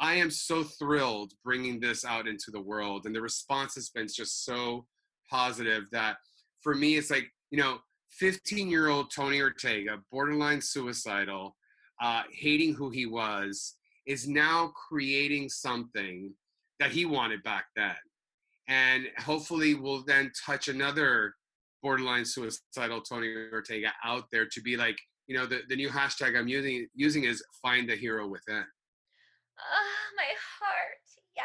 I am so thrilled bringing this out into the world, and the response has been just so positive that for me, it's like, you know, 15-year-old Tony Ortega, borderline suicidal, hating who he was, is now creating something that he wanted back then. And hopefully we'll then touch another borderline suicidal Tony Ortega out there to be like, you know, the new hashtag I'm using is find the hero within. Oh, my heart, yes.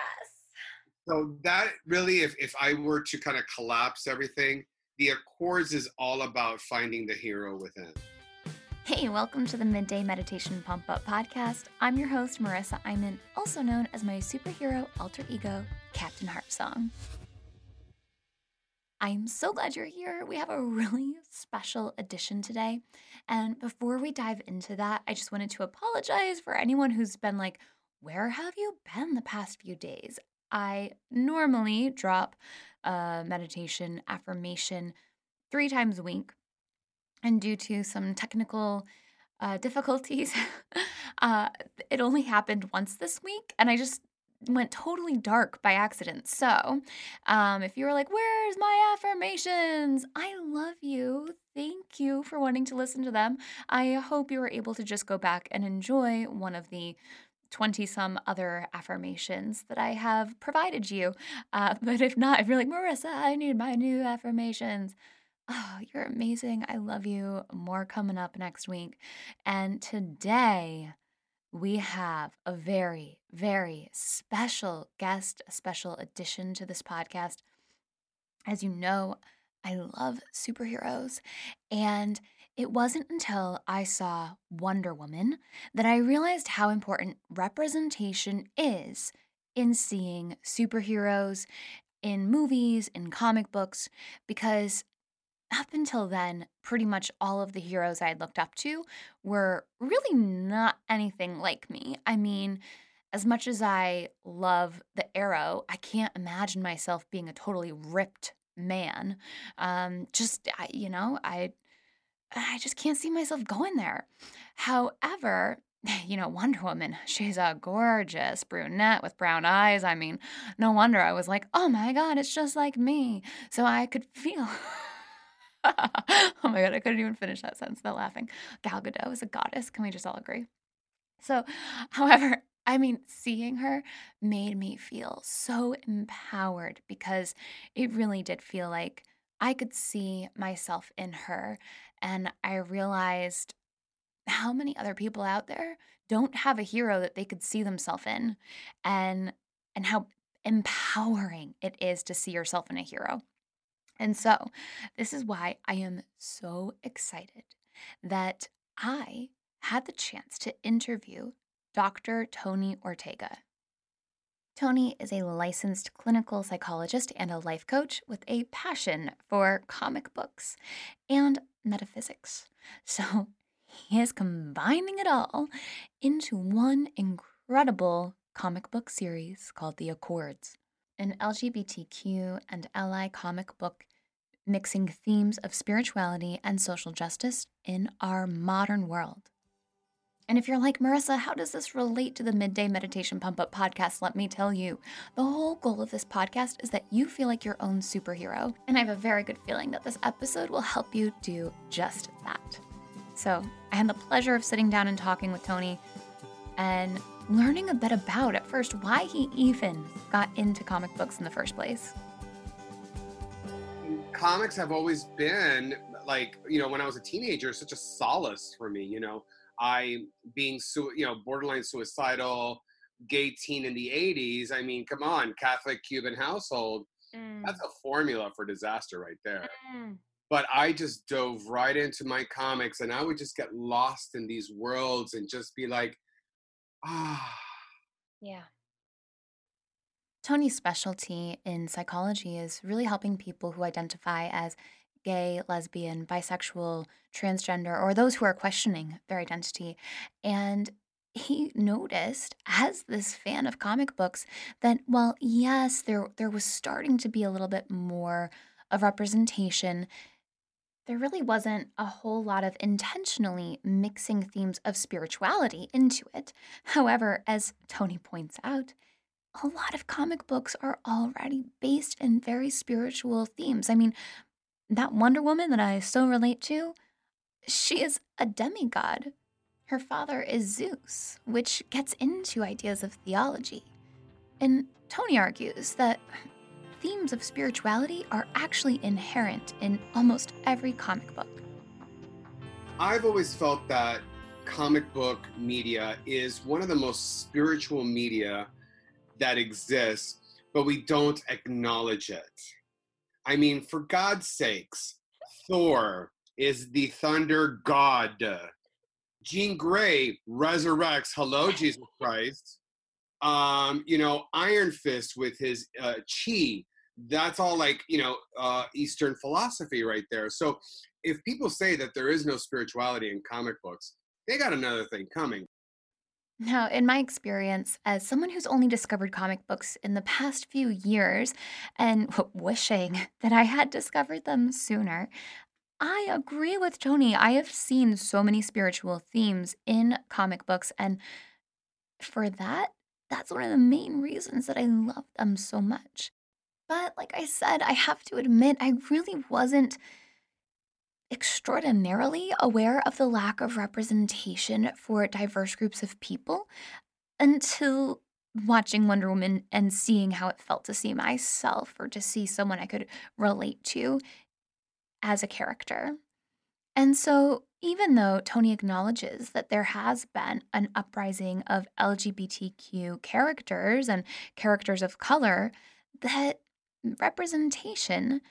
So that really, if I were to kind of collapse everything, The Accords is all about finding the hero within. Hey, welcome to the Midday Meditation Pump Up Podcast. I'm your host, Marissa Eiman, also known as my superhero alter ego, Captain Heart Song. I'm so glad you're here. We have a really special edition today. And before we dive into that, I just wanted to apologize for anyone who's been like, where have you been the past few days? I normally drop a meditation affirmation 3 times a week. And due to some technical difficulties, it only happened once this week. And I just went totally dark by accident. So if you were like, where's my affirmations? I love you. Thank you for wanting to listen to them. I hope you were able to just go back and enjoy one of the 20-some other affirmations that I have provided you. But if not, if you're like, Marissa, I need my new affirmations. Oh, you're amazing. I love you. More coming up next week. And today we have a very, very special guest, a special addition to this podcast. As you know, I love superheroes, and it wasn't until I saw Wonder Woman that I realized how important representation is in seeing superheroes in movies, in comic books, because up until then, pretty much all of the heroes I had looked up to were really not anything like me. I mean, as much as I love the Arrow, I can't imagine myself being a totally ripped man. I just can't see myself going there. However, you know, Wonder Woman, she's a gorgeous brunette with brown eyes. I mean, no wonder I was like, oh my God, it's just like me. So I could feel, oh my God, I couldn't even finish that sentence without laughing. Gal Gadot is a goddess. Can we just all agree? So, however, I mean, seeing her made me feel so empowered because it really did feel like I could see myself in her, and I realized how many other people out there don't have a hero that they could see themselves in, and how empowering it is to see yourself in a hero. And so this is why I am so excited that I had the chance to interview Dr. Tony Ortega. Tony is a licensed clinical psychologist and a life coach with a passion for comic books and metaphysics. So he is combining it all into one incredible comic book series called The Accords, an LGBTQ and ally comic book mixing themes of spirituality and social justice in our modern world. And if you're like, Marissa, how does this relate to the Midday Meditation Pump Up podcast? Let me tell you, the whole goal of this podcast is that you feel like your own superhero. And I have a very good feeling that this episode will help you do just that. So I had the pleasure of sitting down and talking with Tony and learning a bit about, at first, why he even got into comic books in the first place. Comics have always been, like, you know, when I was a teenager, such a solace for me, you know. I being, borderline suicidal, gay teen in the 80s. I mean, come on, Catholic Cuban household. That's a formula for disaster right there. But I just dove right into my comics, and I would just get lost in these worlds and just be like, ah, Yeah. Tony's specialty in psychology is really helping people who identify as gay, lesbian, bisexual, transgender, or those who are questioning their identity. And he noticed, as this fan of comic books, that while yes, there was starting to be a little bit more of representation, there really wasn't a whole lot of intentionally mixing themes of spirituality into it. However, as Tony points out, a lot of comic books are already based in very spiritual themes. I mean, that Wonder Woman that I so relate to, she is a demigod. Her father is Zeus, which gets into ideas of theology. And Tony argues that themes of spirituality are actually inherent in almost every comic book. I've always felt that comic book media is one of the most spiritual media that exists, but we don't acknowledge it. I mean, for God's sakes, Thor is the thunder god. Jean Grey resurrects. Hello, Jesus Christ. Iron Fist with his chi. That's all Eastern philosophy right there. So if people say that there is no spirituality in comic books, they got another thing coming. Now, in my experience, as someone who's only discovered comic books in the past few years and wishing that I had discovered them sooner, I agree with Tony. I have seen so many spiritual themes in comic books, and for that, that's one of the main reasons that I love them so much. But like I said, I have to admit, I really wasn't extraordinarily aware of the lack of representation for diverse groups of people until watching Wonder Woman and seeing how it felt to see myself or to see someone I could relate to as a character. And so even though Tony acknowledges that there has been an uprising of LGBTQ characters and characters of color, that representation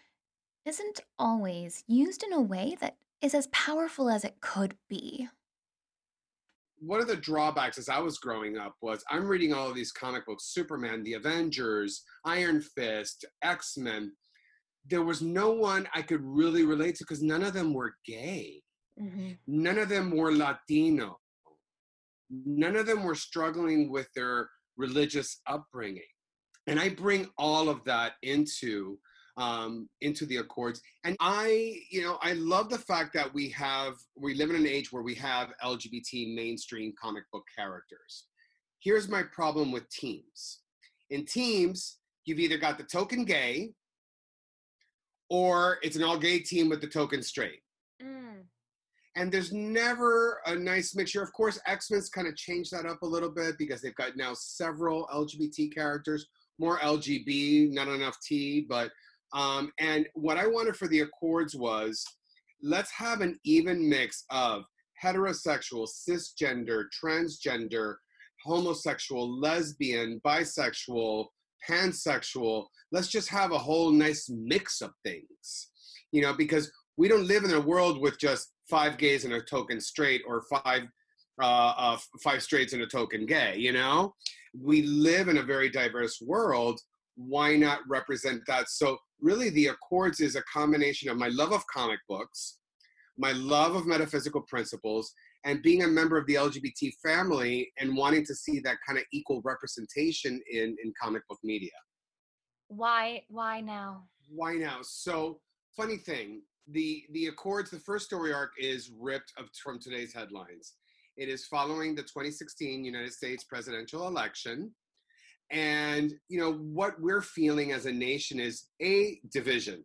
isn't always used in a way that is as powerful as it could be. One of the drawbacks as I was growing up was I'm reading all of these comic books, Superman, the Avengers, Iron Fist, X-Men. There was no one I could really relate to because none of them were gay. Mm-hmm. None of them were Latino. None of them were struggling with their religious upbringing. And I bring all of that into the Accords. And I love the fact that we live in an age where we have LGBT mainstream comic book characters. Here's my problem with teams. In teams, you've either got the token gay, or it's an all-gay team with the token straight. Mm. And there's never a nice mixture. Of course, X-Men's kind of changed that up a little bit because they've got now several LGBT characters, more LGB, not enough T, but and what I wanted for the Accords was, let's have an even mix of heterosexual, cisgender, transgender, homosexual, lesbian, bisexual, pansexual. Let's just have a whole nice mix of things, because we don't live in a world with just 5 gays and a token straight, or 5 straights and a token gay, We live in a very diverse world. Why not represent that? So really, the Accords is a combination of my love of comic books, my love of metaphysical principles, and being a member of the LGBT family and wanting to see that kind of equal representation in comic book media. Why now? Why now? So, funny thing, the Accords, the first story arc is ripped from today's headlines. It is following the 2016 United States presidential election. And, what we're feeling as a nation is A, division.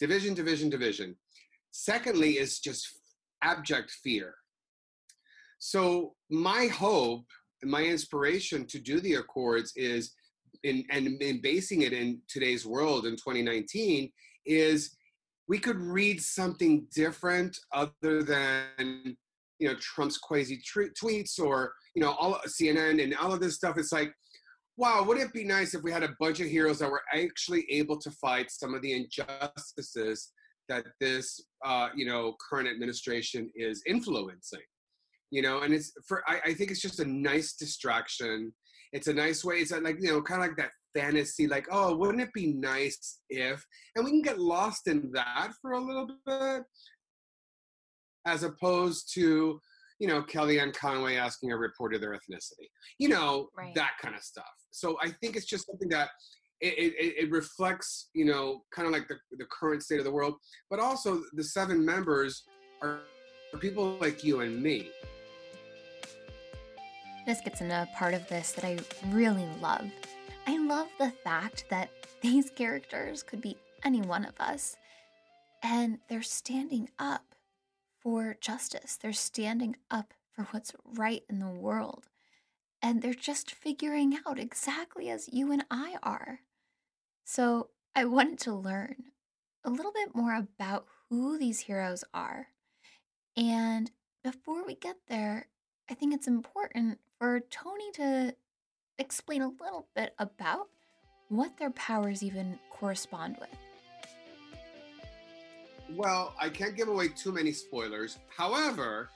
Division, division, division. Secondly is just abject fear. So my hope and my inspiration to do the Accords is, in basing it in today's world in 2019, is we could read something different other than, Trump's crazy tweets or, all CNN and all of this stuff. It's like, wow, wouldn't it be nice if we had a bunch of heroes that were actually able to fight some of the injustices that this, current administration is influencing? And I think it's just a nice distraction. It's a nice way. It's like, you know, kind of like that fantasy, like, oh, wouldn't it be nice if, and we can get lost in that for a little bit, as opposed to, you know, Kellyanne Conway asking a reporter their ethnicity, you know, right, that kind of stuff. So I think it's just something that it reflects, you know, kind of like the current state of the world, but also the seven members are people like you and me. This gets into a part of this that I really love. I love the fact that these characters could be any one of us, and they're standing up for justice. They're standing up for what's right in the world, and they're just figuring out exactly as you and I are. So I wanted to learn a little bit more about who these heroes are. And before we get there, I think it's important for Tony to explain a little bit about what their powers even correspond with. Well, I can't give away too many spoilers. However,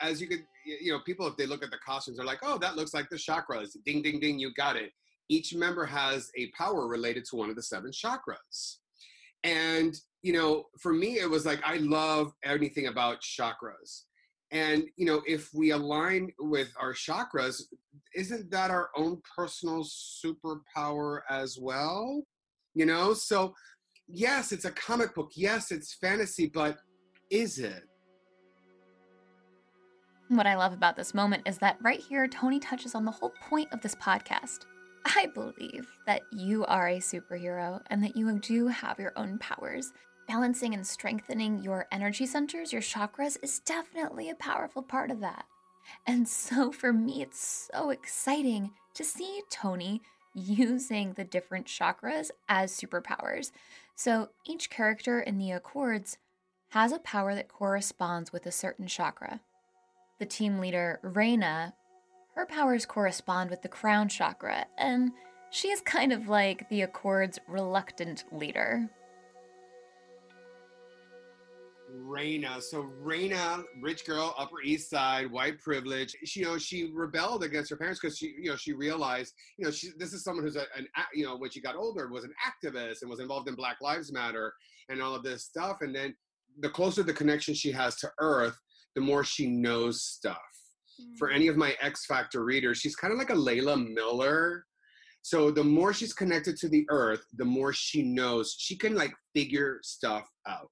as you could, you know, people, if they look at the costumes, they're like, oh, that looks like the chakras. Ding, ding, ding, you got it. Each member has a power related to one of the seven chakras. And, you know, for me, it was like, I love anything about chakras. And, you know, if we align with our chakras, isn't that our own personal superpower as well? You know, so yes, it's a comic book. Yes, it's fantasy, but is it? What I love about this moment is that right here, Tony touches on the whole point of this podcast. I believe that you are a superhero and that you do have your own powers. Balancing and strengthening your energy centers, your chakras, is definitely a powerful part of that. And so for me, it's so exciting to see Tony using the different chakras as superpowers. So each character in the Accords has a power that corresponds with a certain chakra. The team leader, Reina, her powers correspond with the crown chakra, and she is kind of like the Accords' reluctant leader. Reina. So Reina, rich girl, Upper East Side, white privilege. She, you know, she rebelled against her parents because she, you know, she realized, you know, this is someone who's you know, when she got older, was an activist and was involved in Black Lives Matter and all of this stuff. And then the closer the connection she has to Earth, the more she knows stuff. Mm. For any of my X Factor readers, she's kind of like a Layla Miller. So the more she's connected to the Earth, the more she knows. She can like figure stuff out.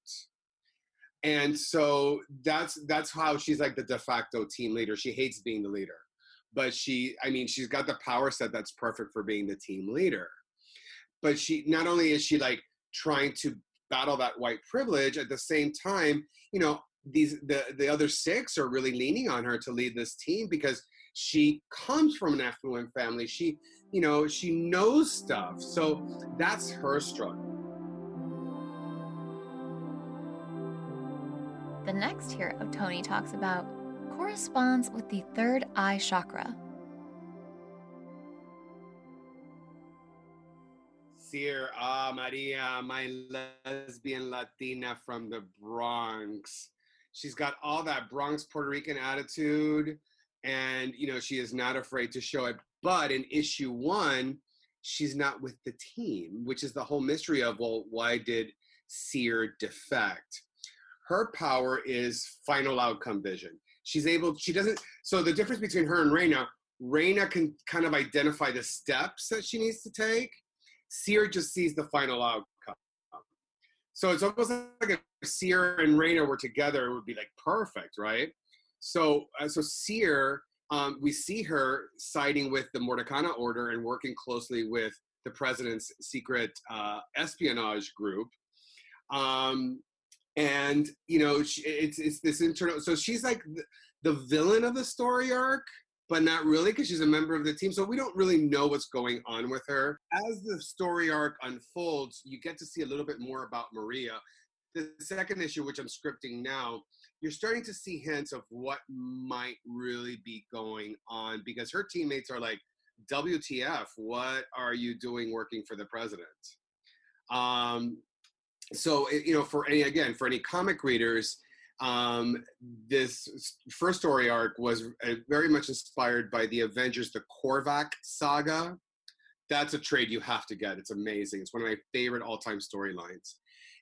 And so that's how she's like the de facto team leader. She hates being the leader, but she's got the power set that's perfect for being the team leader. But she, not only is she like trying to battle that white privilege, at the same time, you know, the other six are really leaning on her to lead this team because she comes from an affluent family. She, you know, she knows stuff. So that's her struggle. The next hero Tony talks about corresponds with the third eye chakra. Sire, Maria, my lesbian Latina from the Bronx. She's got all that Bronx Puerto Rican attitude, and, you know, she is not afraid to show it. But in issue 1, she's not with the team, which is the whole mystery of, well, why did Sire defect? Her power is final outcome vision. So the difference between her and Reina can kind of identify the steps that she needs to take. Sire just sees the final outcome. So it's almost like if Sire and Reina were together, it would be like perfect, right? So Sire, we see her siding with the Mordecana Order and working closely with the president's secret espionage group. And, you know, it's this internal, so she's like the villain of the story arc, but not really, because she's a member of the team. So we don't really know what's going on with her. As the story arc unfolds, you get to see a little bit more about Maria. The second issue, which I'm scripting now, you're starting to see hints of what might really be going on, because her teammates are like, WTF, what are you doing working for the president? So, you know, for any comic readers, This first story arc was very much inspired by the Avengers, the Korvac saga. That's a trade you have to get. It's amazing. It's one of my favorite all-time storylines.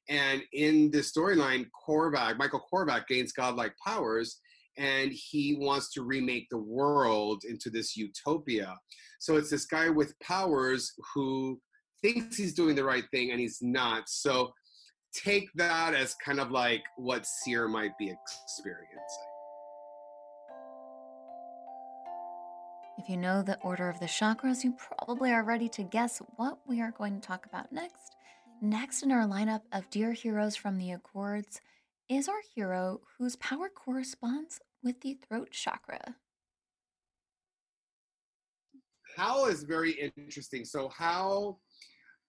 And in this storyline, Michael Korvac gains godlike powers, and he wants to remake the world into this utopia. So it's this guy with powers who thinks he's doing the right thing, and he's not. So take that as kind of like what Sire might be experiencing. If you know the order of the chakras, you probably are ready to guess what we are going to talk about next. Next in our lineup of Dear Heroes from the Accords is our hero whose power corresponds with the throat chakra. How is very interesting. So How,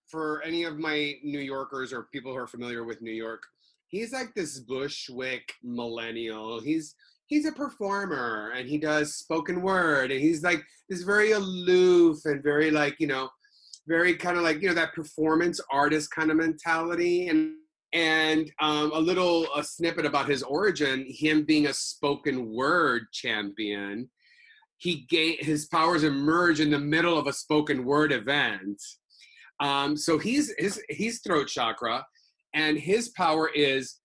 for any of my New Yorkers or people who are familiar with New York, he's like this Bushwick millennial. He's a performer, and he does spoken word, and he's like this very aloof and very like, you know, very kind of like, you know, that performance artist kind of mentality. And a snippet about his origin, him being a spoken word champion, his powers emerge in the middle of a spoken word event. So he's throat chakra, and his power is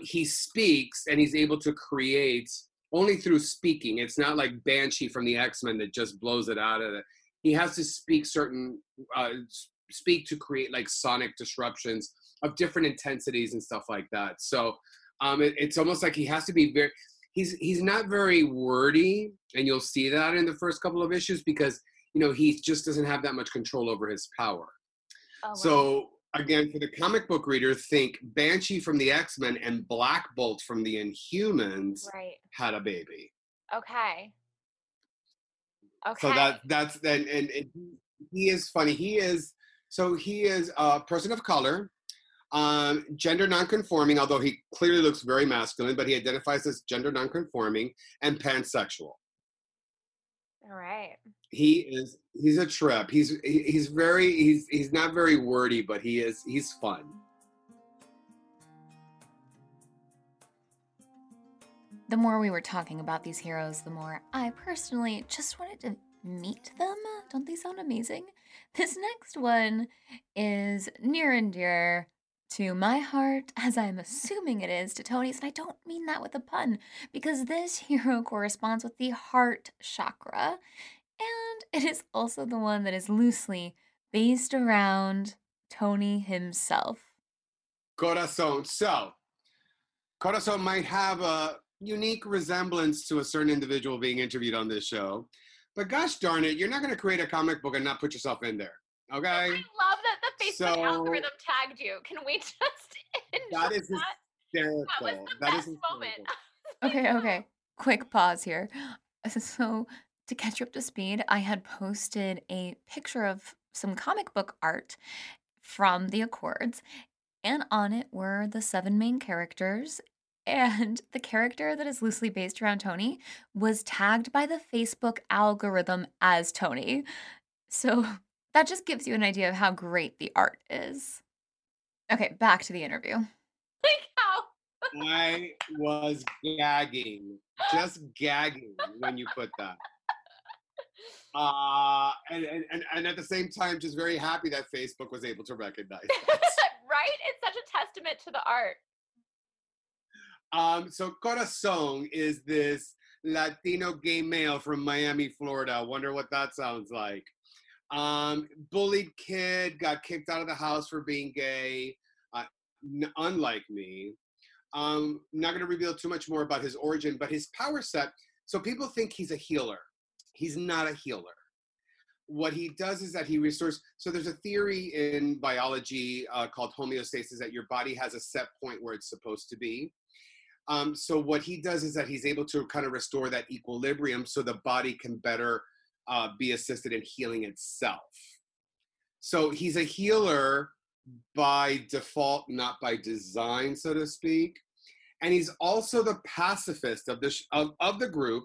he speaks, and he's able to create only through speaking. It's not like Banshee from the X-Men that just blows it out of it. He has to speak to create like sonic disruptions of different intensities and stuff like that. So it's almost like he has to be very, he's not very wordy, and you'll see that in the first couple of issues because, you know, he just doesn't have that much control over his power. Oh, wow. So again, for the comic book reader, think Banshee from the X-Men and Black Bolt from the Inhumans had a baby. Okay. So that's he is funny. He is a person of color, gender nonconforming, although he clearly looks very masculine, but he identifies as gender nonconforming and pansexual. All right. He's a trip. He's not very wordy, but he's fun. The more we were talking about these heroes, the more I personally just wanted to meet them. Don't they sound amazing? This next one is near and dear to my heart, as I'm assuming it is to Tony's, and I don't mean that with a pun, because this hero corresponds with the heart chakra, and it is also the one that is loosely based around Tony himself. Corazon. So, Corazon might have a unique resemblance to a certain individual being interviewed on this show, but gosh darn it, you're not going to create a comic book and not put yourself in there. Okay. I love that the Facebook algorithm tagged you. Can we just end that? Is hysterical. That was the best moment. Okay. Quick pause here. So to catch you up to speed, I had posted a picture of some comic book art from the Accords, and on it were the 7 main characters, and the character that is loosely based around Tony was tagged by the Facebook algorithm as Tony. So that just gives you an idea of how great the art is. Okay, back to the interview. Like how? I was gagging. Just gagging when you put that. And at the same time, just very happy that Facebook was able to recognize that. Right? It's such a testament to the art. So Corazon is this Latino gay male from Miami, Florida. Wonder what that sounds like. Bullied kid, got kicked out of the house for being gay, unlike me. Not going to reveal too much more about his origin, but his power set, so people think he's a healer. He's not a healer. What he does is that he restores, so there's a theory in biology called homeostasis that your body has a set point where it's supposed to be. So what he does is that he's able to kind of restore that equilibrium so the body can better be assisted in healing itself. So he's a healer by default, not by design, so to speak. And he's also the pacifist of the group,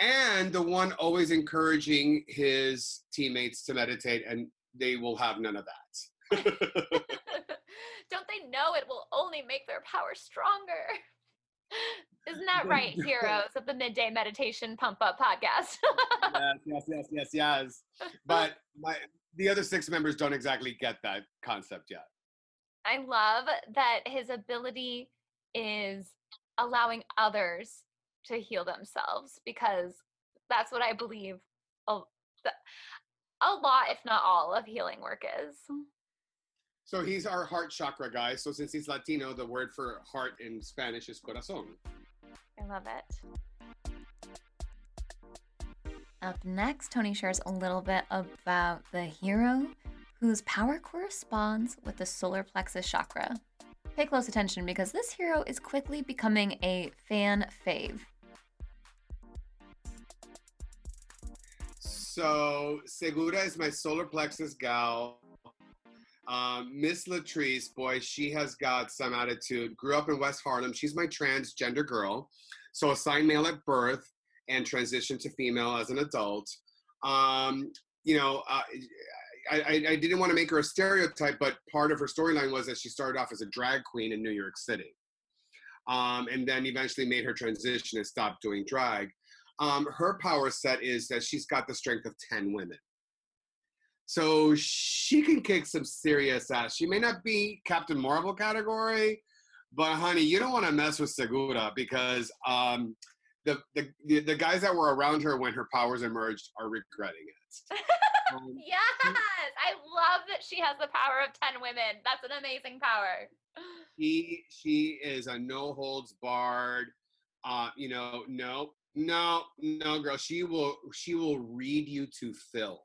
and the one always encouraging his teammates to meditate, and they will have none of that. Don't they know it will only make their power stronger? Isn't that right, heroes of the Midday Meditation Pump Up Podcast? Yes. But the other six members don't exactly get that concept yet. I love that his ability is allowing others to heal themselves, because that's what I believe a lot, if not all, of healing work is. So he's our heart chakra guy. So since he's Latino, the word for heart in Spanish is corazón. I love it. Up next, Tony shares a little bit about the hero whose power corresponds with the solar plexus chakra. Pay close attention because this hero is quickly becoming a fan fave. So Segura is my solar plexus gal. Miss Latrice, boy, she has got some attitude. Grew up in West Harlem. She's my transgender girl. So assigned male at birth and transitioned to female as an adult. I didn't want to make her a stereotype, but part of her storyline was that she started off as a drag queen in New York City. And then eventually made her transition and stopped doing drag. Her power set is that she's got the strength of 10 women. So she can kick some serious ass. She may not be Captain Marvel category, but honey, you don't want to mess with Segura because the guys that were around her when her powers emerged are regretting it. Yes! I love that she has the power of 10 women. That's an amazing power. She is a no-holds-barred, no, girl. She will read you to filth.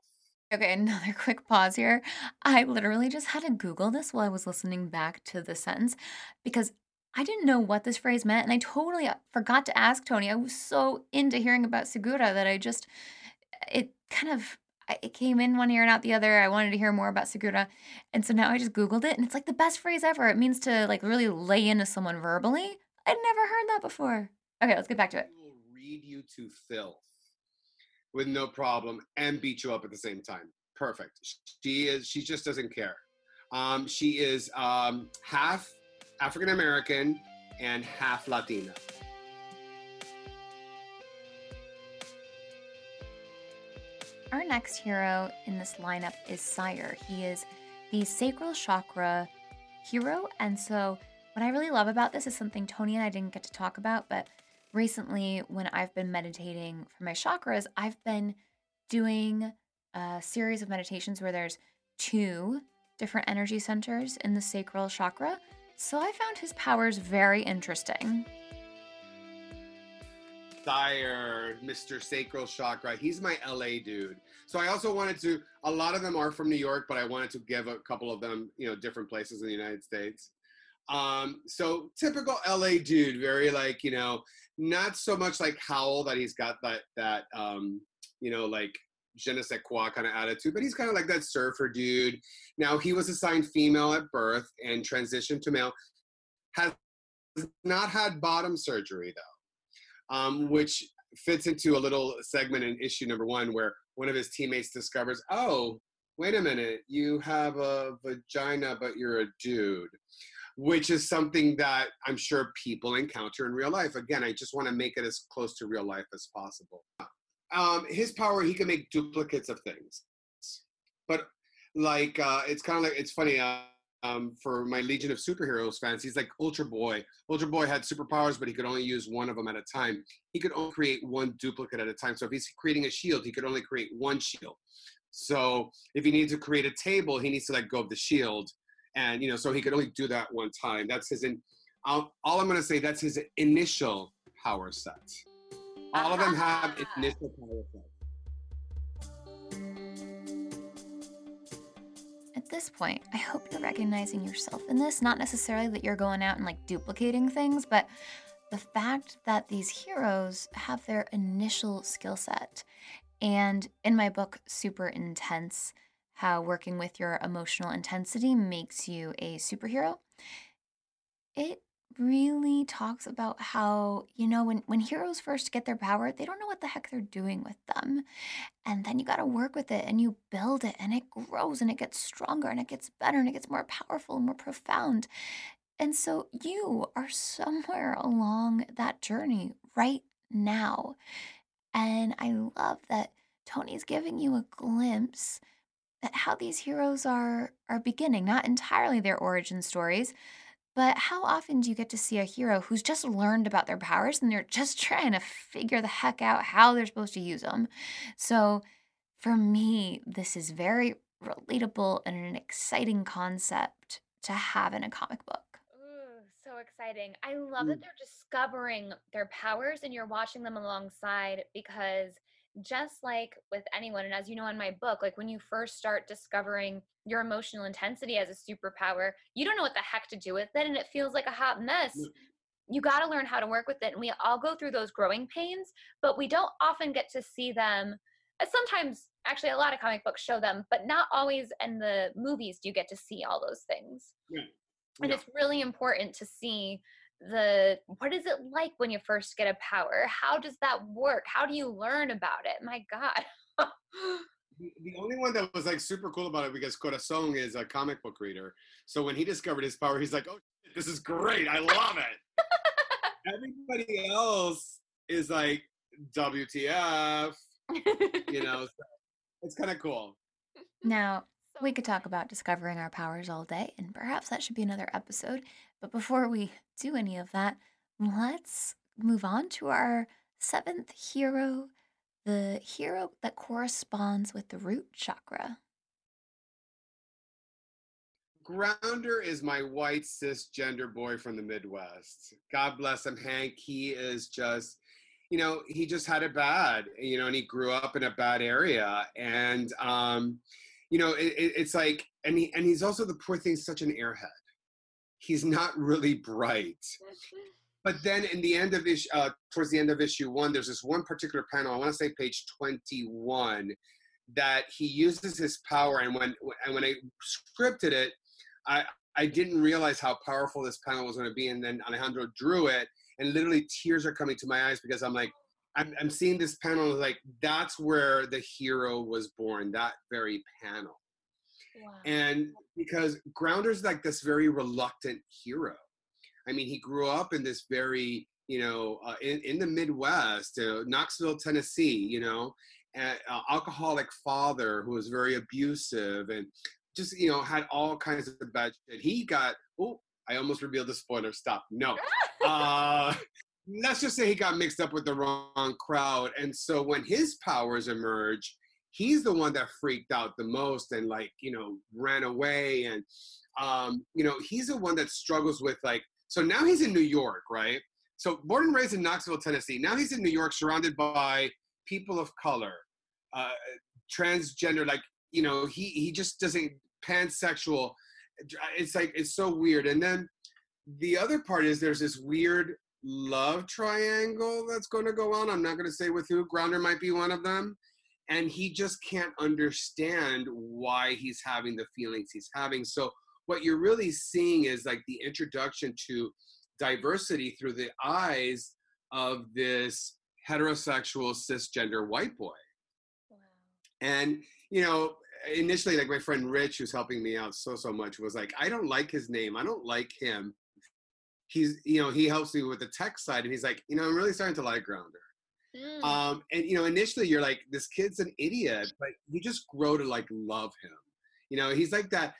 Okay, another quick pause here. I literally just had to Google this while I was listening back to the sentence because I didn't know what this phrase meant, and I totally forgot to ask Tony. I was so into hearing about Segura that it came in one ear and out the other. I wanted to hear more about Segura, and so now I just Googled it, and it's like the best phrase ever. It means to like really lay into someone verbally. I'd never heard that before. Okay, let's get back to it. She will read you to filth with no problem and beat you up at the same time. Perfect. She just doesn't care. She is half African-American and half Latina. Our next hero in this lineup is Sire. He is the sacral chakra hero. And so what I really love about this is something Tony and I didn't get to talk about, but recently, when I've been meditating for my chakras, I've been doing a series of meditations where there's 2 different energy centers in the sacral chakra. So I found his powers very interesting. Sire, Mr. Sacral Chakra, he's my LA dude. So I also wanted to, a lot of them are from New York, but I wanted to give a couple of them, different places in the United States. So typical LA dude, very like, not so much like Howl that he's got that je ne sais quoi kind of attitude, but he's kind of like that surfer dude. Now he was assigned female at birth and transitioned to male, has not had bottom surgery though, which fits into a little segment in issue number 1 where one of his teammates discovers, oh, wait a minute, you have a vagina, but you're a dude. Which is something that I'm sure people encounter in real life. Again, I just want to make it as close to real life as possible. His power, he can make duplicates of things. But like, it's kind of like, it's funny, for my Legion of Superheroes fans, he's like Ultra Boy. Ultra Boy had superpowers, but he could only use one of them at a time. He could only create one duplicate at a time. So if he's creating a shield, he could only create one shield. So if he needs to create a table, he needs to let go of the shield. And, so he could only do that one time. That's his, all I'm going to say, that's his initial power set. All of them have initial power sets. At this point, I hope you're recognizing yourself in this. Not necessarily that you're going out and like duplicating things, but the fact that these heroes have their initial skill set. And in my book, Super Intense, how working with your emotional intensity makes you a superhero. It really talks about how, when heroes first get their power, they don't know what the heck they're doing with them. And then you got to work with it and you build it and it grows and it gets stronger and it gets better and it gets more powerful and more profound. And so you are somewhere along that journey right now. And I love that Tony's giving you a glimpse at how these heroes are beginning, not entirely their origin stories, but how often do you get to see a hero who's just learned about their powers and they're just trying to figure the heck out how they're supposed to use them? So for me, this is very relatable and an exciting concept to have in a comic book. Ooh, so exciting. I love that they're discovering their powers and you're watching them alongside, because just like with anyone, and as you know in my book, like when you first start discovering your emotional intensity as a superpower, you don't know what the heck to do with it, and it feels like a hot mess. You got to learn how to work with it, and we all go through those growing pains, but we don't often get to see them. Sometimes, actually, a lot of comic books show them, but not always in the movies do you get to see all those things. Yeah. And it's really important to see what is it like when you first get a power? How does that work? How do you learn about it? My God. The only one that was like super cool about it, because Corazon is a comic book reader. So when he discovered his power, he's like, oh, this is great. I love it. Everybody else is like, WTF, you know, so it's kind of cool. Now, we could talk about discovering our powers all day, and perhaps that should be another episode. But before we do any of that, let's move on to our seventh hero, the hero that corresponds with the root chakra. Grounder is my white cisgender boy from the Midwest. God bless him, Hank. He is just, you know, he just had it bad, you know, and he grew up in a bad area. And, you know, it's like, and he's also, the poor thing, such an airhead. He's not really bright. But then in the end of towards the end of issue one, there's this one particular panel, I want to say page 21, that he uses his power. And when I scripted it, I didn't realize how powerful this panel was going to be. And then Alejandro drew it, and literally tears are coming to my eyes, because I'm like, I'm seeing this panel, like, that's where the hero was born, that very panel. Wow. And because Grounder's like this very reluctant hero. I mean, he grew up in this very, you know, in the Midwest, Knoxville, Tennessee, you know, alcoholic father who was very abusive and just, you know, had all kinds of bad shit. He got, oh, I almost revealed the spoiler. Stop. No. Let's just say he got mixed up with the wrong crowd. And so when his powers emerge, he's the one that freaked out the most and, like, you know, ran away. And, you know, he's the one that struggles with, like, so now he's in New York, right? So born and raised in Knoxville, Tennessee. Now he's in New York, surrounded by people of color, transgender, like, you know, he just doesn't, pansexual. It's like, it's so weird. And then the other part is there's this weird love triangle that's going to go on. I'm not going to say with who. Grounder might be one of them. And he just can't understand why he's having the feelings he's having. So what you're really seeing is like the introduction to diversity through the eyes of this heterosexual cisgender white boy. Wow. And, you know, initially, like, my friend Rich, who's helping me out so much, was like, I don't like his name. I don't like him. He's, you know, he helps me with the tech side. And he's like, you know, I'm really starting to like Grounder. Mm. And, you know, initially you're like, this kid's an idiot, but you just grow to, like, love him. You know, he's like that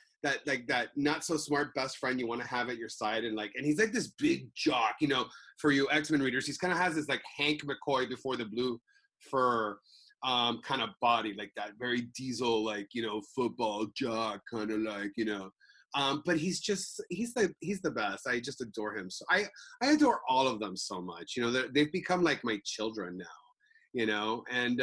not so smart best friend you want to have at your side. And, like, and he's like this big jock, you know, for you X-Men readers, he's kind of has this like Hank McCoy before the blue fur, kind of body, like that very diesel, like, you know, football jock kind of, like, you know, but he's the best. I just adore him. So I adore all of them so much, you know, they've become like my children now, you know, and,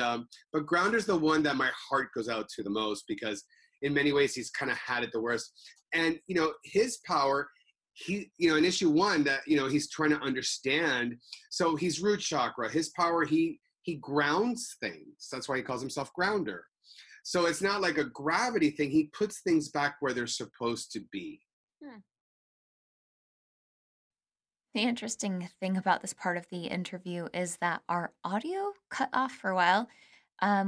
but Grounder's the one that my heart goes out to the most, because in many ways he's kind of had it the worst. And, you know, his power, he, you know, in issue one that, you know, he's trying to understand. So he's root chakra, his power, he grounds things. That's why he calls himself Grounder. So it's not like a gravity thing. He puts things back where they're supposed to be. Hmm. The interesting thing about this part of the interview is that our audio cut off for a while.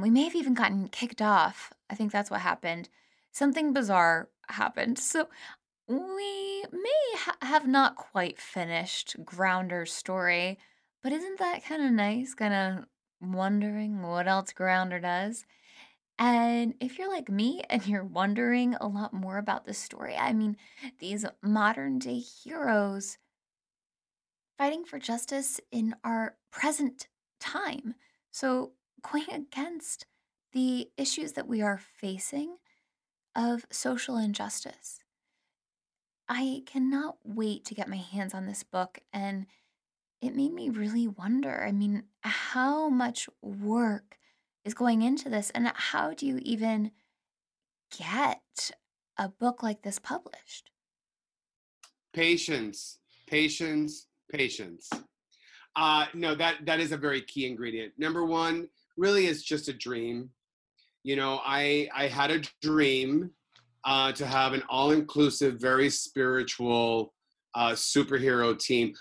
We may have even gotten kicked off. I think that's what happened. Something bizarre happened. So We may have not quite finished Grounder's story, but isn't that kind of nice? Kind of wondering what else Grounder does. And if you're like me and you're wondering a lot more about this story, I mean, these modern day heroes fighting for justice in our present time. So going against the issues that we are facing of social injustice. I cannot wait to get my hands on this book, and it made me really wonder, I mean, how much work is going into this, and how do you even get a book like this published? Patience. No, that is a very key ingredient. Number one, really is just a dream. You know, I had a dream to have an all-inclusive, very spiritual superhero team.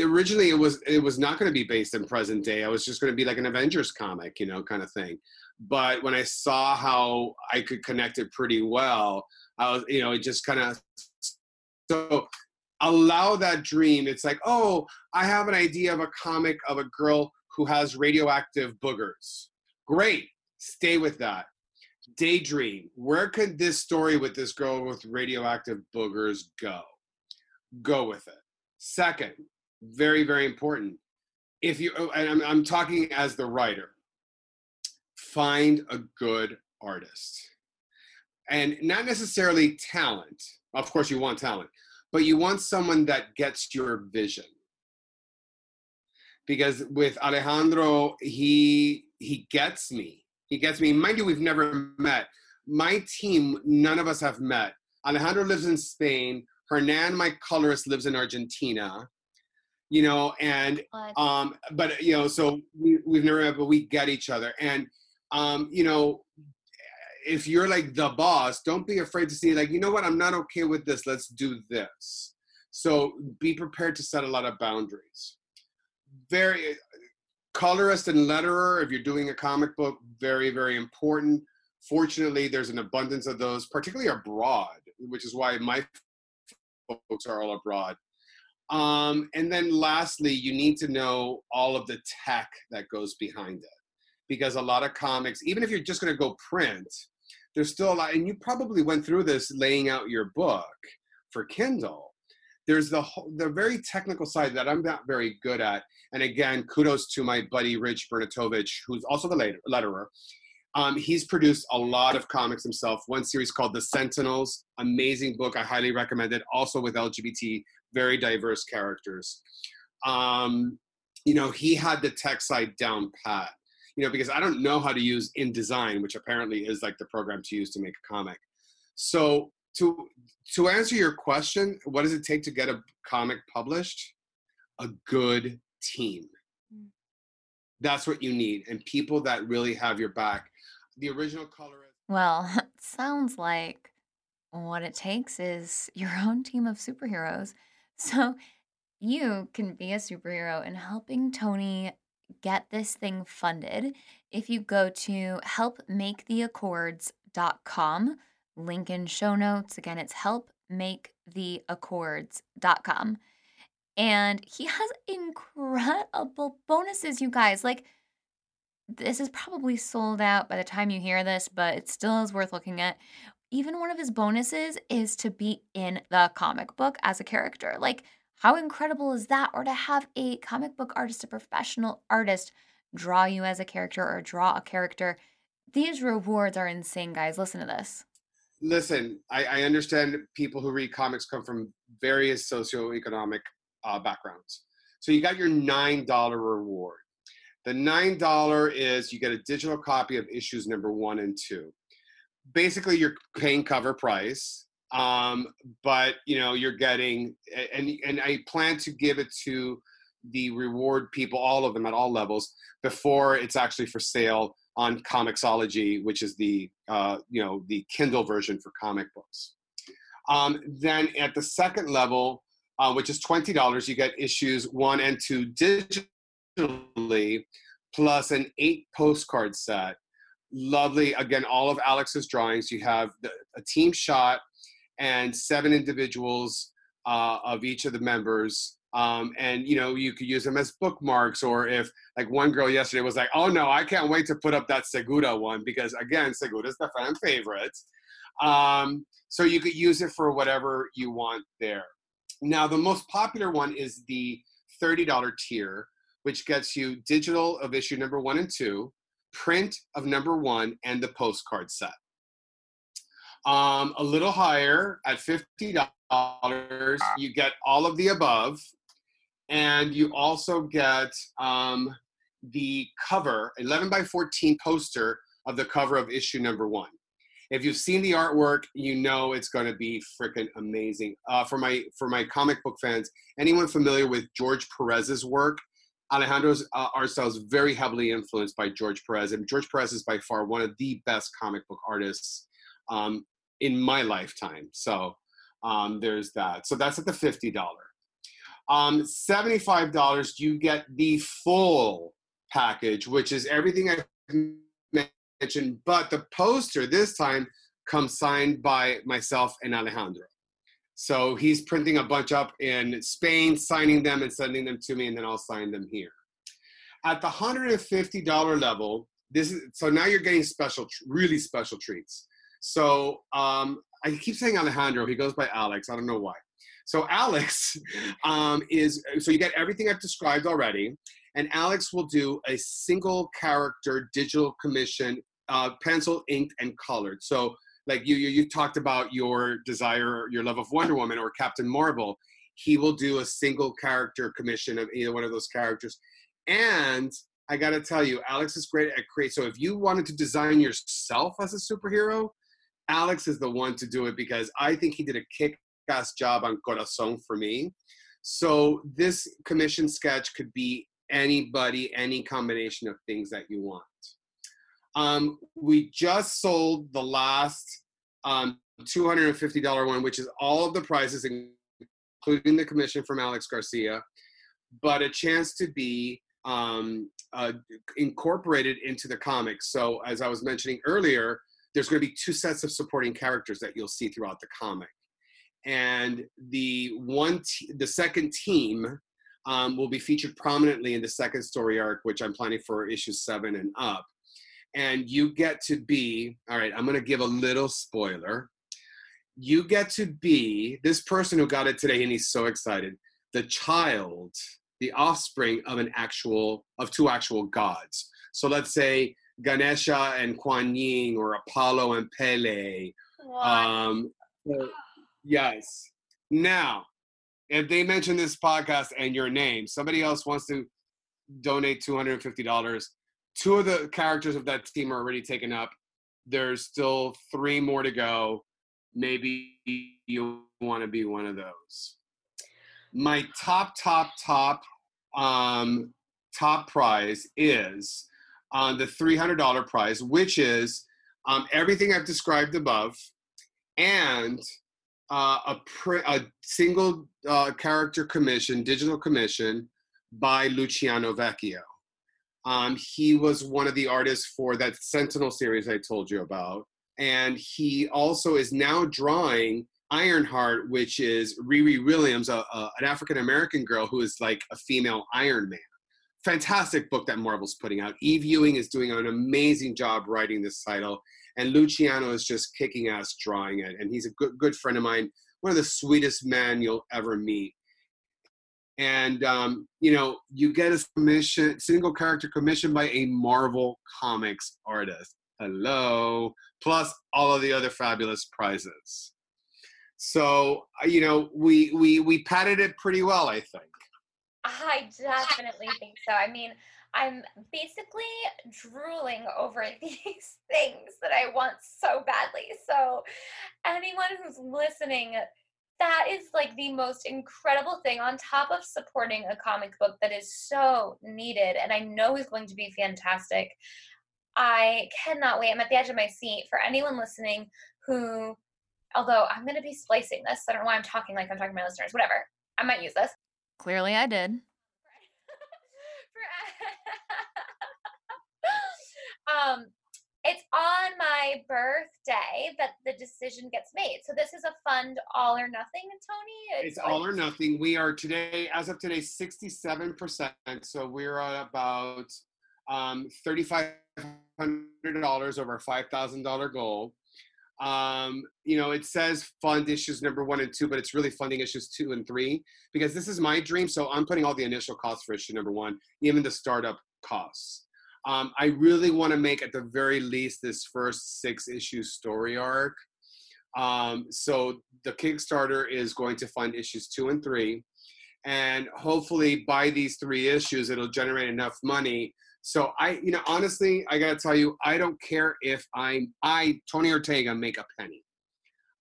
Originally, it was not going to be based in present day. I was just going to be like an Avengers comic, you know, kind of thing. But when I saw how I could connect it pretty well, I was, you know, it just kind of so. Allow that dream. It's like, oh, I have an idea of a comic of a girl who has radioactive boogers. Great. Stay with that. Daydream. Where could this story with this girl with radioactive boogers go? Go with it. Second, very, very important. If you, and I'm talking as the writer, find a good artist. And not necessarily talent. Of course, you want talent. But you want someone that gets your vision. Because with Alejandro, he gets me. He gets me. Mind you, we've never met. My team, none of us have met. Alejandro lives in Spain. Hernan, my colorist, lives in Argentina. You know, and but you know, so we've never met, but we get each other. And you know, if you're like the boss, don't be afraid to see like, you know what, I'm not okay with this. Let's do this. So be prepared to set a lot of boundaries. Very colorist and letterer, if you're doing a comic book, very, very important. Fortunately, there's an abundance of those, particularly abroad, which is why my folks are all abroad. And then lastly, you need to know all of the tech that goes behind it. Because a lot of comics, even if you're just going to go print, there's still a lot, and you probably went through this laying out your book for Kindle. There's the very technical side that I'm not very good at. And again, kudos to my buddy, Rich Bernatovich, who's also the letterer. He's produced a lot of comics himself. One series called The Sentinels, amazing book. I highly recommend it. Also with LGBT, very diverse characters. You know, he had the tech side down pat. You know, because I don't know how to use InDesign, which apparently is like the program to use to make a comic. So to answer your question, what does it take to get a comic published? A good team. That's what you need. And people that really have your back. The original colorist. Well, it sounds like what it takes is your own team of superheroes. So you can be a superhero in helping Tony get this thing funded. If you go to helpmaketheaccords.com, link in show notes. Again, it's helpmaketheaccords.com. And he has incredible bonuses, you guys. Like, this is probably sold out by the time you hear this, but it still is worth looking at. Even one of his bonuses is to be in the comic book as a character. Like, how incredible is that? Or to have a comic book artist, a professional artist, draw you as a character or draw a character. These rewards are insane, guys. Listen to this. Listen, I understand people who read comics come from various socioeconomic backgrounds. So you got your $9 reward. The $9 is you get a digital copy of issues number 1 and 2. Basically, you're paying cover price. But you know, you're getting, and I plan to give it to the reward people, all of them at all levels, before it's actually for sale on Comixology, which is the, you know, the Kindle version for comic books. Then at the second level, which is $20, you get issues 1 and 2 digitally, plus an 8 postcard set. Lovely. Again, all of Alex's drawings. You have a team shot. and 7 individuals of each of the members. And, you know, you could use them as bookmarks, or if like one girl yesterday was like, oh no, I can't wait to put up that Segura one, because again, Segura's the fan favorite. So you could use it for whatever you want there. Now, the most popular one is the $30 tier, which gets you digital of issue #1 and 2, print of #1, and the postcard set. A little higher at $50, you get all of the above, and you also get the cover, 11x14 poster of the cover of issue #1. If you've seen the artwork, you know it's going to be freaking amazing. For my comic book fans, anyone familiar with George Perez's work, Alejandro's art style is very heavily influenced by George Perez, and George Perez is by far one of the best comic book artists in my lifetime. So there's that. So that's at the $50. $75, you get the full package, which is everything I mentioned, but the poster this time comes signed by myself and Alejandro. So he's printing a bunch up in Spain, signing them and sending them to me, and then I'll sign them here. At the $150 level, this is, so now you're getting special, really special treats. So I keep saying Alejandro, he goes by Alex, I don't know why. So Alex so you get everything I've described already, and Alex will do a single character digital commission, pencil, inked, and colored. So like you talked about your desire, your love of Wonder Woman or Captain Marvel. He will do a single character commission of either one of those characters. And I gotta tell you, Alex is great at create. So if you wanted to design yourself as a superhero, Alex is the one to do it, because I think he did a kick-ass job on Corazon for me. So this commission sketch could be anybody, any combination of things that you want. We just sold the last $250 one, which is all of the prizes, including the commission from Alex Garcia, but a chance to be incorporated into the comic. So as I was mentioning earlier, there's going to be 2 sets of supporting characters that you'll see throughout the comic. And the second team will be featured prominently in the second story arc, which I'm planning for issues 7 and up. And you get to be, all right, I'm going to give a little spoiler. You get to be this person who got it today, and he's so excited, the child, the offspring of two actual gods. So let's say Ganesha and Kuan Yin, or Apollo and Pele. Yes. Now, if they mention this podcast and your name, somebody else wants to donate $250, 2 of the characters of that team are already taken up. There's still 3 more to go. Maybe you want to be one of those. My top prize is the $300 prize, which is everything I've described above, and a single character commission, digital commission, by Luciano Vecchio. He was one of the artists for that Sentinel series I told you about. And he also is now drawing Ironheart, which is Riri Williams, an African-American girl who is like a female Iron Man. Fantastic book that Marvel's putting out. Eve Ewing is doing an amazing job writing this title. And Luciano is just kicking ass drawing it. And he's a good friend of mine, one of the sweetest men you'll ever meet. And, you know, you get a commission, single character commission by a Marvel Comics artist. Hello. Plus all of the other fabulous prizes. So, you know, we padded it pretty well, I think. I definitely think so. I mean, I'm basically drooling over these things that I want so badly. So anyone who's listening, that is like the most incredible thing, on top of supporting a comic book that is so needed and I know is going to be fantastic. I cannot wait. I'm at the edge of my seat. For anyone listening who, although I'm going to be splicing this, so I don't know why I'm talking like I'm talking to my listeners. Whatever. I might use this. Clearly I did. It's on my birthday that the decision gets made. So this is a fund all or nothing, Tony? It's all or nothing. We are today, as of today, 67%. So we're at about $3,500 over our $5,000 goal. You know, it says fund issues number 1 and 2, but it's really funding issues 2 and 3, because this is my dream. So I'm putting all the initial costs for issue number 1, even the startup costs. I really want to make, at the very least, this first 6-issue story arc. So the Kickstarter is going to fund issues 2 and 3. And hopefully by these 3 issues, it'll generate enough money. So I, you know, honestly, I got to tell you, I don't care if I, Tony Ortega, make a penny.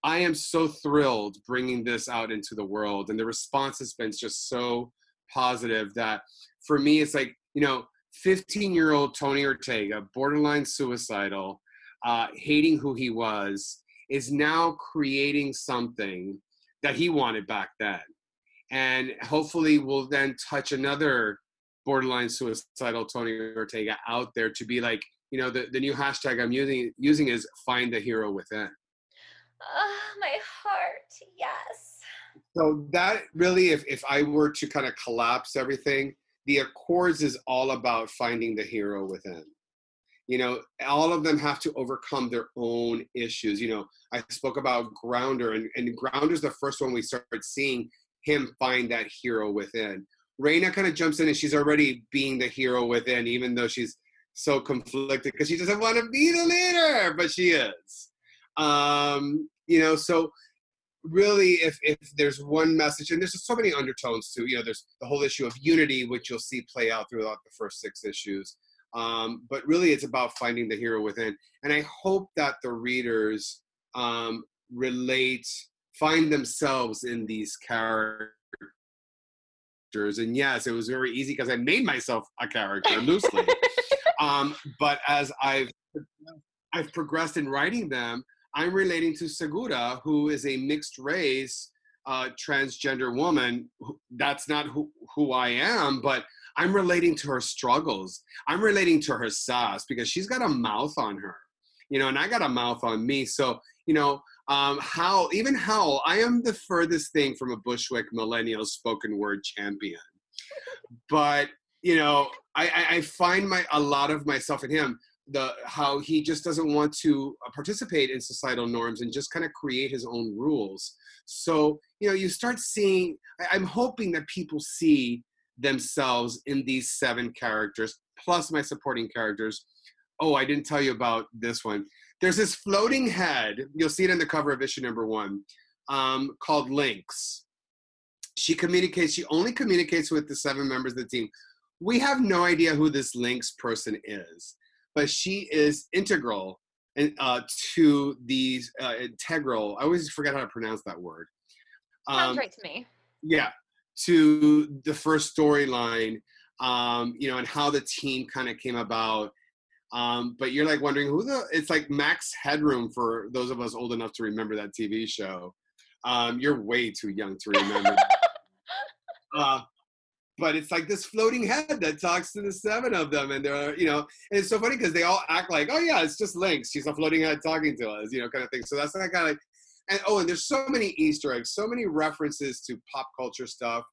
I am so thrilled bringing this out into the world. And the response has been just so positive that for me, it's like, you know, 15-year-old Tony Ortega, borderline suicidal, hating who he was, is now creating something that he wanted back then. And hopefully we'll then touch another borderline suicidal Tony Ortega out there to be like, you know, the new hashtag I'm using is find the hero within. Oh, my heart, yes. So that really, if I were to kind of collapse everything, The Accords is all about finding the hero within. You know, all of them have to overcome their own issues. You know, I spoke about Grounder, and Grounder's the first one we started seeing him find that hero within. Reina kind of jumps in, and she's already being the hero within, even though she's so conflicted because she doesn't want to be the leader, but she is. You know, so really, if there's one message, and there's just so many undertones too, you know, there's the whole issue of unity, which you'll see play out throughout the first 6 issues. But really, it's about finding the hero within. And I hope that the readers relate, find themselves in these characters. And yes, it was very easy because I made myself a character, loosely. But as I've progressed in writing them, I'm relating to Segura, who is a mixed race, transgender woman. That's not who I am, but I'm relating to her struggles. I'm relating to her sass because she's got a mouth on her, you know, and I got a mouth on me. So, you know, How, I am the furthest thing from a Bushwick millennial spoken word champion. But, you know, I find a lot of myself in him. How he just doesn't want to participate in societal norms and just kind of create his own rules. So, you know, you start seeing, I'm hoping that people see themselves in these 7 characters, plus my supporting characters. Oh, I didn't tell you about this one. There's this floating head, you'll see it in the cover of issue number 1, called Lynx. She only communicates with the 7 members of the team. We have no idea who this Lynx person is, but she is integral to these integral. I always forget how to pronounce that word. Sounds right to me. Yeah, to the first storyline, you know, and how the team kind of came about. But you're like wondering it's like Max Headroom for those of us old enough to remember that TV show. You're way too young to remember. But it's like this floating head that talks to the 7 of them. And they're, you know, and it's so funny because they all act like, oh yeah, it's just Lynx. She's a floating head talking to us, you know, kind of thing. So that's kind of like, and there's so many Easter eggs, so many references to pop culture stuff.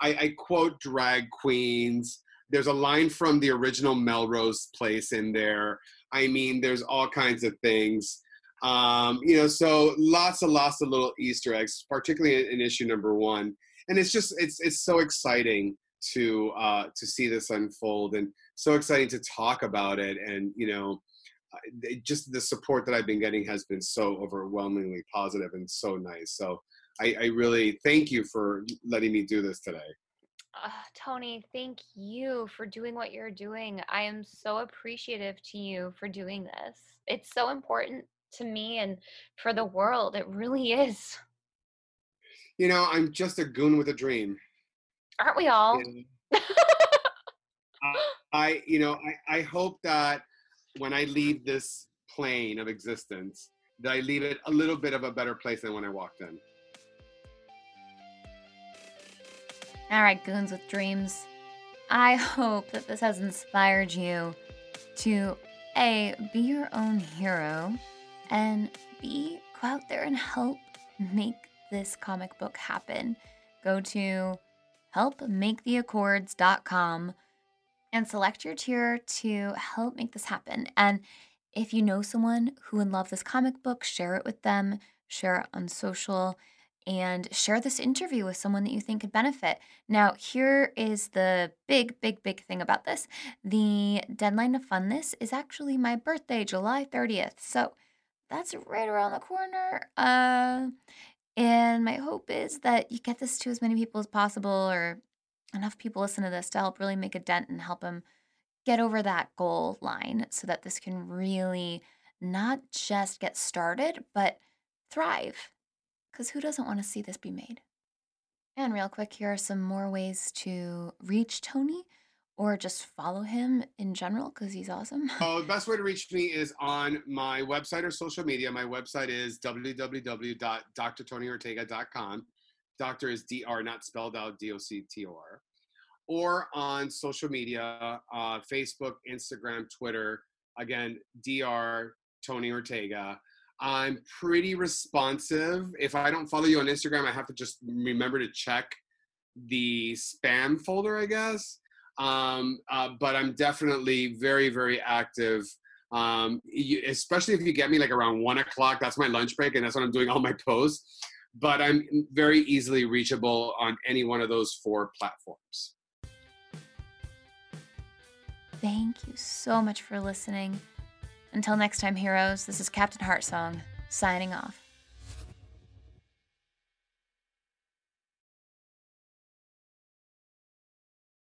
I quote drag queens. There's a line from the original Melrose Place in there. I mean, there's all kinds of things. You know, so lots of little Easter eggs, particularly in issue number 1. And it's just, it's so exciting to see this unfold, and so exciting to talk about it. And, you know, just the support that I've been getting has been so overwhelmingly positive and so nice. So I really thank you for letting me do this today. Tony, thank you for doing what you're doing. I am so appreciative to you for doing this. It's so important to me and for the world. It really is. You know, I'm just a goon with a dream. Aren't we all? I hope that when I leave this plane of existence, that I leave it a little bit of a better place than when I walked in. All right, goons with dreams. I hope that this has inspired you to A, be your own hero, and B, go out there and help make this comic book happen. Go to helpmaketheaccords.com and select your tier to help make this happen. And if you know someone who would love this comic book, share it with them, share it on social, and share this interview with someone that you think could benefit. Now, here is the big thing about this. The deadline to fund this is actually my birthday, July 30th. So that's right around the corner. And my hope is that you get this to as many people as possible, or enough people listen to this to help really make a dent and help them get over that goal line so that this can really not just get started, but thrive. Because who doesn't want to see this be made? And real quick, here are some more ways to reach Tony or just follow him in general because he's awesome. Oh, the best way to reach me is on my website or social media. My website is www.drtonyortega.com. Doctor is DR, not spelled out, D-O-C-T-O-R. Or on social media, Facebook, Instagram, Twitter. Again, DR Tony Ortega. I'm pretty responsive. If I don't follow you on Instagram, I have to just remember to check the spam folder, I guess. But I'm definitely very, very active. Especially if you get me like around 1 o'clock, that's my lunch break, and that's when I'm doing all my posts. But I'm very easily reachable on any one of those four platforms. Thank you so much for listening. Until next time, heroes, this is Captain Heart Song, signing off.